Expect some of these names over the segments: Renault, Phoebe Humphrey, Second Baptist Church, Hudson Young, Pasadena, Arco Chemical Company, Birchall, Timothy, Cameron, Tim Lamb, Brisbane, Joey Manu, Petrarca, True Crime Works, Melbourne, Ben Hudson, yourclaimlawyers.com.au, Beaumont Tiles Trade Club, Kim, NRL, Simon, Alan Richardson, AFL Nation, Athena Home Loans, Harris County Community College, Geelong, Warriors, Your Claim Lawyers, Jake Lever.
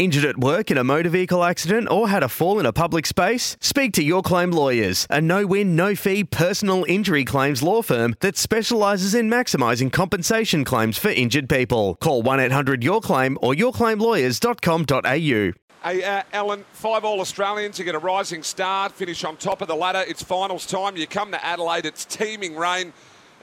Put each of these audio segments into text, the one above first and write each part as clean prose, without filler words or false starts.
Injured at work in a motor vehicle accident or had a fall in a public space? Speak to Your Claim Lawyers, a no-win, no-fee personal injury claims law firm that specialises in maximising compensation claims for injured people. Call 1-800-YOUR-CLAIM or yourclaimlawyers.com.au. Hey, Alan, five All-Australians, you get a rising start, finish on top of the ladder. It's finals time. You come to Adelaide, it's teeming rain.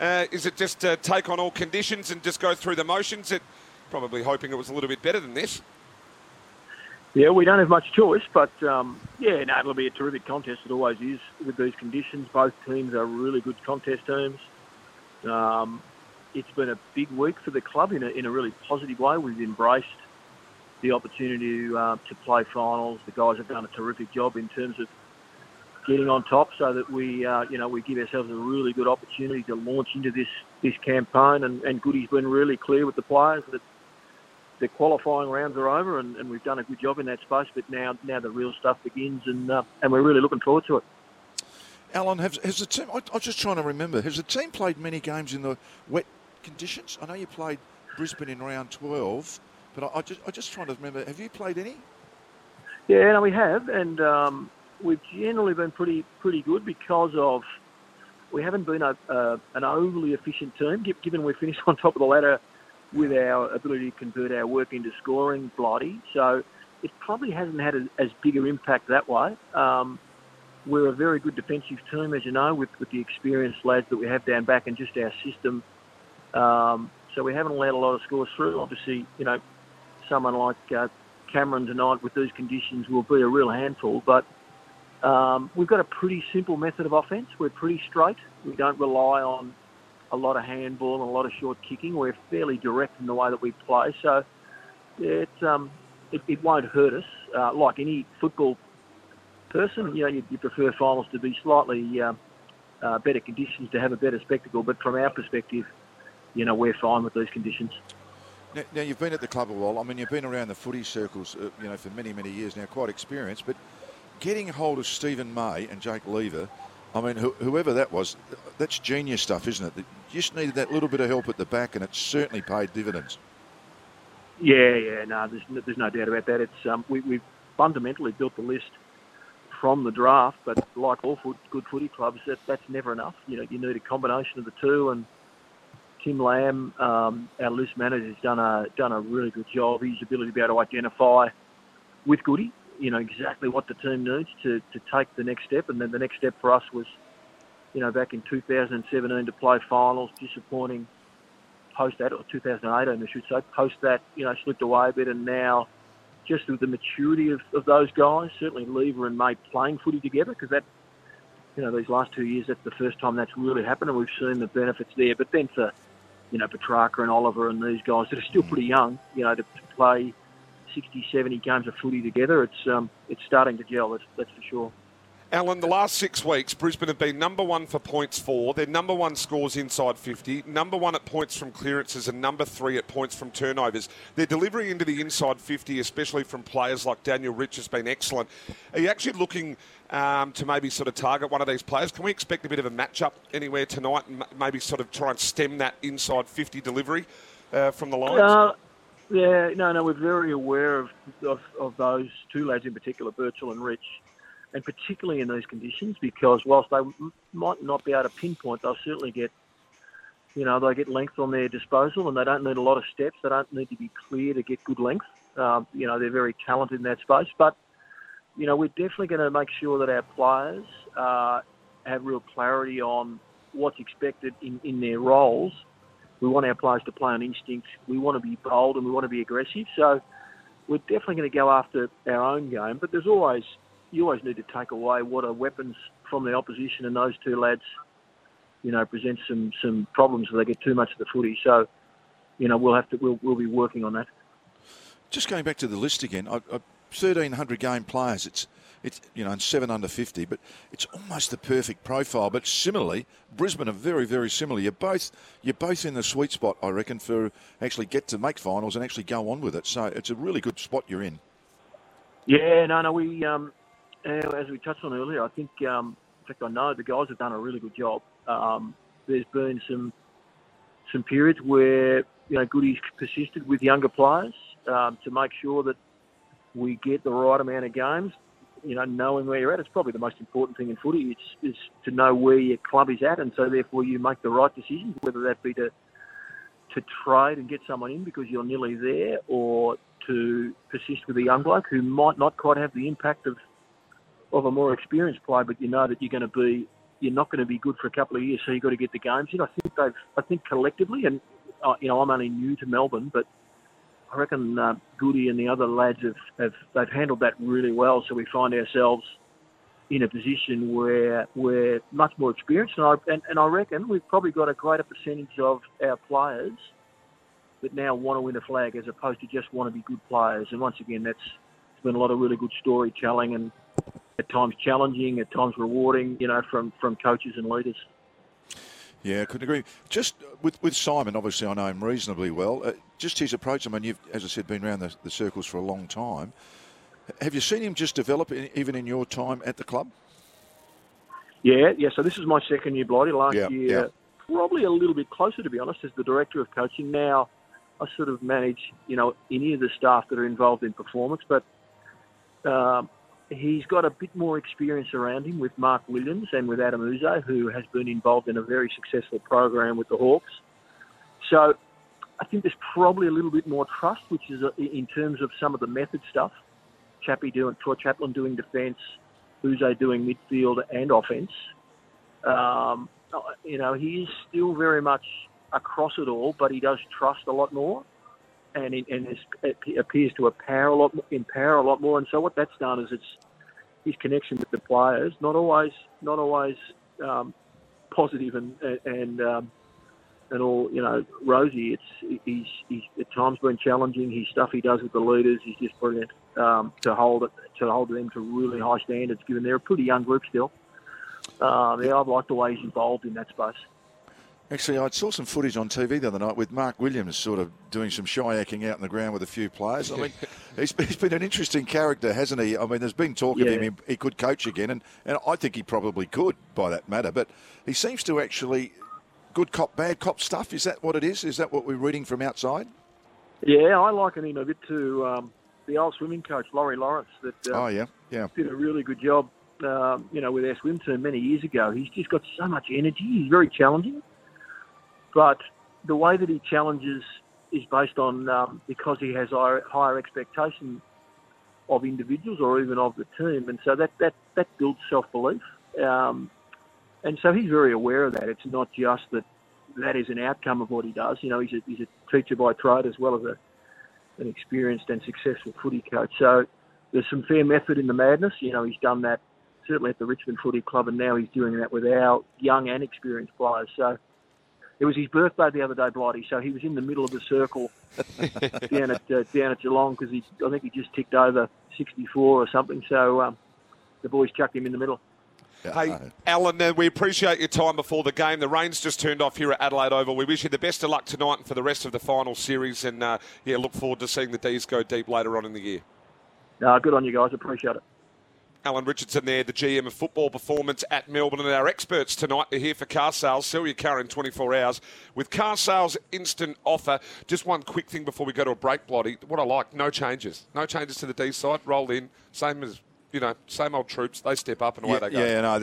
Is it just take on all conditions and just go through the motions? Probably hoping it was a little bit better than this. Yeah, we don't have much choice, but it'll be a terrific contest. It always is with these conditions. Both teams are really good contest teams. It's been a big week for the club in a really positive way. We've embraced the opportunity to play finals. The guys have done a terrific job in terms of getting on top, so that we give ourselves a really good opportunity to launch into this campaign. And Goody's been really clear with the players that the qualifying rounds are over, and we've done a good job in that space, but now the real stuff begins, and we're really looking forward to it. Alan, has the team, I was just trying to remember, has the team played many games in the wet conditions? I know you played Brisbane in round 12, but I just trying to remember, have you played any? Yeah, no, we have, and we've generally been pretty good because of, we haven't been an overly efficient team, given we finished on top of the ladder with our ability to convert our work into scoring, Blighty. So it probably hasn't had as big an impact that way. We're a very good defensive team, as you know, with the experienced lads that we have down back and just our system. So we haven't allowed a lot of scores through. Obviously, someone like Cameron tonight with these conditions will be a real handful. But we've got a pretty simple method of offence. We're pretty straight. We don't rely on a lot of handball and a lot of short kicking. We're fairly direct in the way that we play, so it won't hurt us. Like any football person, you prefer finals to be slightly better conditions to have a better spectacle, but from our perspective, we're fine with these conditions. Now you've been at the club a while. I mean, you've been around the footy circles, for many, many years now, quite experienced, but getting hold of Stephen May and Jake Lever, I mean, whoever that was, that's genius stuff, isn't it? You just needed that little bit of help at the back, and it certainly paid dividends. No, there's no doubt about that. It's we've fundamentally built the list from the draft, but like all good footy clubs, that's never enough. You need a combination of the two, and Tim Lamb, our list manager, has done a really good job. His ability to be able to identify with Goody, exactly what the team needs to take the next step. And then the next step for us was, back in 2017 to play finals. Disappointing post that, or 2018 I should say, post that, slipped away a bit. And now just with the maturity of those guys, certainly Lever and May playing footy together, because that, these last 2 years, that's the first time that's really happened, and we've seen the benefits there. But then for, Petrarca and Oliver and these guys that are still pretty young, to play 60, 70 games of footy together, it's starting to gel, that's for sure. Alan, the last 6 weeks, Brisbane have been number one for points for. They're number one scores inside 50, number one at points from clearances, and number three at points from turnovers. Their delivery into the inside 50, especially from players like Daniel Rich, has been excellent. Are you actually looking to maybe sort of target one of these players? Can we expect a bit of a match-up anywhere tonight and maybe sort of try and stem that inside 50 delivery from the Lions? Yeah, no, we're very aware of those two lads in particular, Birchall and Rich, and particularly in these conditions, because whilst they might not be able to pinpoint, they'll certainly get, they get length on their disposal, and they don't need a lot of steps. They don't need to be clear to get good length. They're very talented in that space, but, we're definitely going to make sure that our players have real clarity on what's expected in their roles. We want our players to play on instinct. We want to be bold and we want to be aggressive. So we're definitely going to go after our own game. But there's you always need to take away what are weapons from the opposition, and those two lads, present some problems if they get too much of the footy. So, we'll be working on that. just going back to the list again, 1,300 game players, it's you know, and 7 under 50, but it's almost the perfect profile. But similarly, Brisbane are very, very similar. You're both in the sweet spot, I reckon, for actually get to make finals and actually go on with it. So it's a really good spot you're in. Yeah, no, we as we touched on earlier, I think, in fact, I know the guys have done a really good job. There's been some periods where, you know, Goody's persisted with younger players to make sure that we get the right amount of games. You know, knowing where you're at, it's probably the most important thing in footy is to know where your club is at, and so therefore you make the right decisions, whether that be to trade and get someone in because you're nearly there, or to persist with a young bloke who might not quite have the impact of a more experienced player, but you know that you're not going to be good for a couple of years, so you've got to get the games in. I think collectively, and you know, I'm only new to Melbourne, but I reckon Goody and the other lads they've handled that really well. So we find ourselves in a position where we're much more experienced, and I reckon we've probably got a greater percentage of our players that now want to win a flag as opposed to just want to be good players. And once again, it's been a lot of really good storytelling, and at times challenging, at times rewarding, you know, from coaches and leaders. Yeah, I couldn't agree. Just with Simon, obviously I know him reasonably well. Just his approach, I mean, you've, as I said, been around the circles for a long time. Have you seen him just develop, even in your time at the club? Yeah. So this is my second year, Blighty. Last year, probably a little bit closer, to be honest, as the director of coaching. Now I sort of manage, you know, any of the staff that are involved in performance, but he's got a bit more experience around him with Mark Williams and with Adam Uzo, who has been involved in a very successful program with the Hawks. So I think there's probably a little bit more trust, which is in terms of some of the method stuff. Troy Chaplin doing defence, Uzo doing midfield and offence. You know, he is still very much across it all, but he does trust a lot more. And appears to empower a lot more. And so what that's done is it's his connection with the players, not always positive and all, you know, rosy. He's at times been challenging. His stuff he does with the leaders is just brilliant, to hold them to really high standards, given they're a pretty young group still. Yeah, I've liked the way he's involved in that space. Actually, I saw some footage on TV the other night with Mark Williams sort of doing some shyaking out in the ground with a few players. I mean, he's been an interesting character, hasn't he? I mean, there's been talk of him. He could coach again, and I think he probably could, by that matter. But he seems to actually, good cop, bad cop stuff. Is that what it is? Is that what we're reading from outside? Yeah, I liken him a bit to the old swimming coach, Laurie Lawrence, that did a really good job, you know, with our swim team many years ago. He's just got so much energy. He's very challenging. But the way that he challenges is based on, because he has higher expectation of individuals or even of the team. And so that builds self-belief. And so he's very aware of that. It's not just that is an outcome of what he does. You know, he's a teacher by trade as well as an experienced and successful footy coach. So there's some fair method in the madness. You know, he's done that certainly at the Richmond Footy Club, and now he's doing that with our young and experienced players. So it was his birthday the other day, Blighty, so he was in the middle of the circle down at Geelong, because I think he just ticked over 64 or something, so the boys chucked him in the middle. Hey, Alan, we appreciate your time before the game. The rain's just turned off here at Adelaide Oval. We wish you the best of luck tonight and for the rest of the final series, and look forward to seeing the Ds go deep later on in the year. Good on you guys, appreciate it. Alan Richardson there, the GM of football performance at Melbourne, and our experts tonight are here for car sales. Sell your car in 24 hours with car sales instant offer. Just one quick thing before we go to a break, Bloody. What I like, no changes. No changes to the D side. Roll in. Same as, you know, same old troops. They step up and away they go. Yeah, no,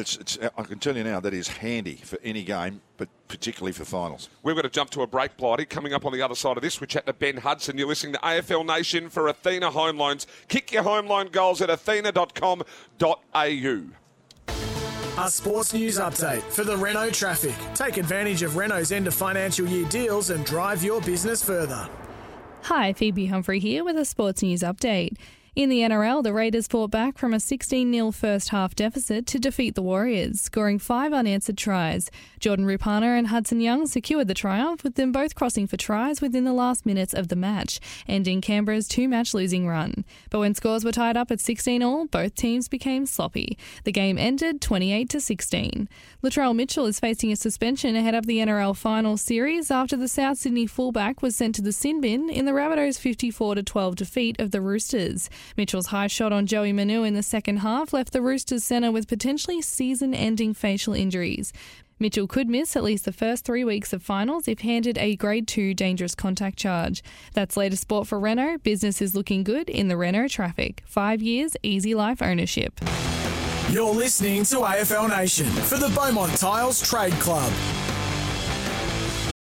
I can tell you now that is handy for any game, but particularly for finals. We're going to jump to a break, Blighty. Coming up on the other side of this, we chat to Ben Hudson. You're listening to AFL Nation for Athena Home Loans. Kick your home loan goals at athena.com.au. A sports news update for the Renault traffic. Take advantage of Renault's end of financial year deals and drive your business further. Hi, Phoebe Humphrey here with a sports news update. In the NRL, the Raiders fought back from a 16-0 first-half deficit to defeat the Warriors, scoring 5 unanswered tries. Jordan Rupana and Hudson Young secured the triumph, with them both crossing for tries within the last minutes of the match, ending Canberra's 2-match losing run. But when scores were tied up at 16-all, both teams became sloppy. The game ended 28-16. Latrell Mitchell is facing a suspension ahead of the NRL final series after the South Sydney fullback was sent to the sin bin in the Rabbitohs' 54-12 defeat of the Roosters. Mitchell's high shot on Joey Manu in the second half left the Roosters centre with potentially season-ending facial injuries. Mitchell could miss at least the first 3 weeks of finals if handed a Grade 2 dangerous contact charge. That's latest sport for Renault. Business is looking good in the Renault traffic. 5 years, easy life ownership. You're listening to AFL Nation for the Beaumont Tiles Trade Club.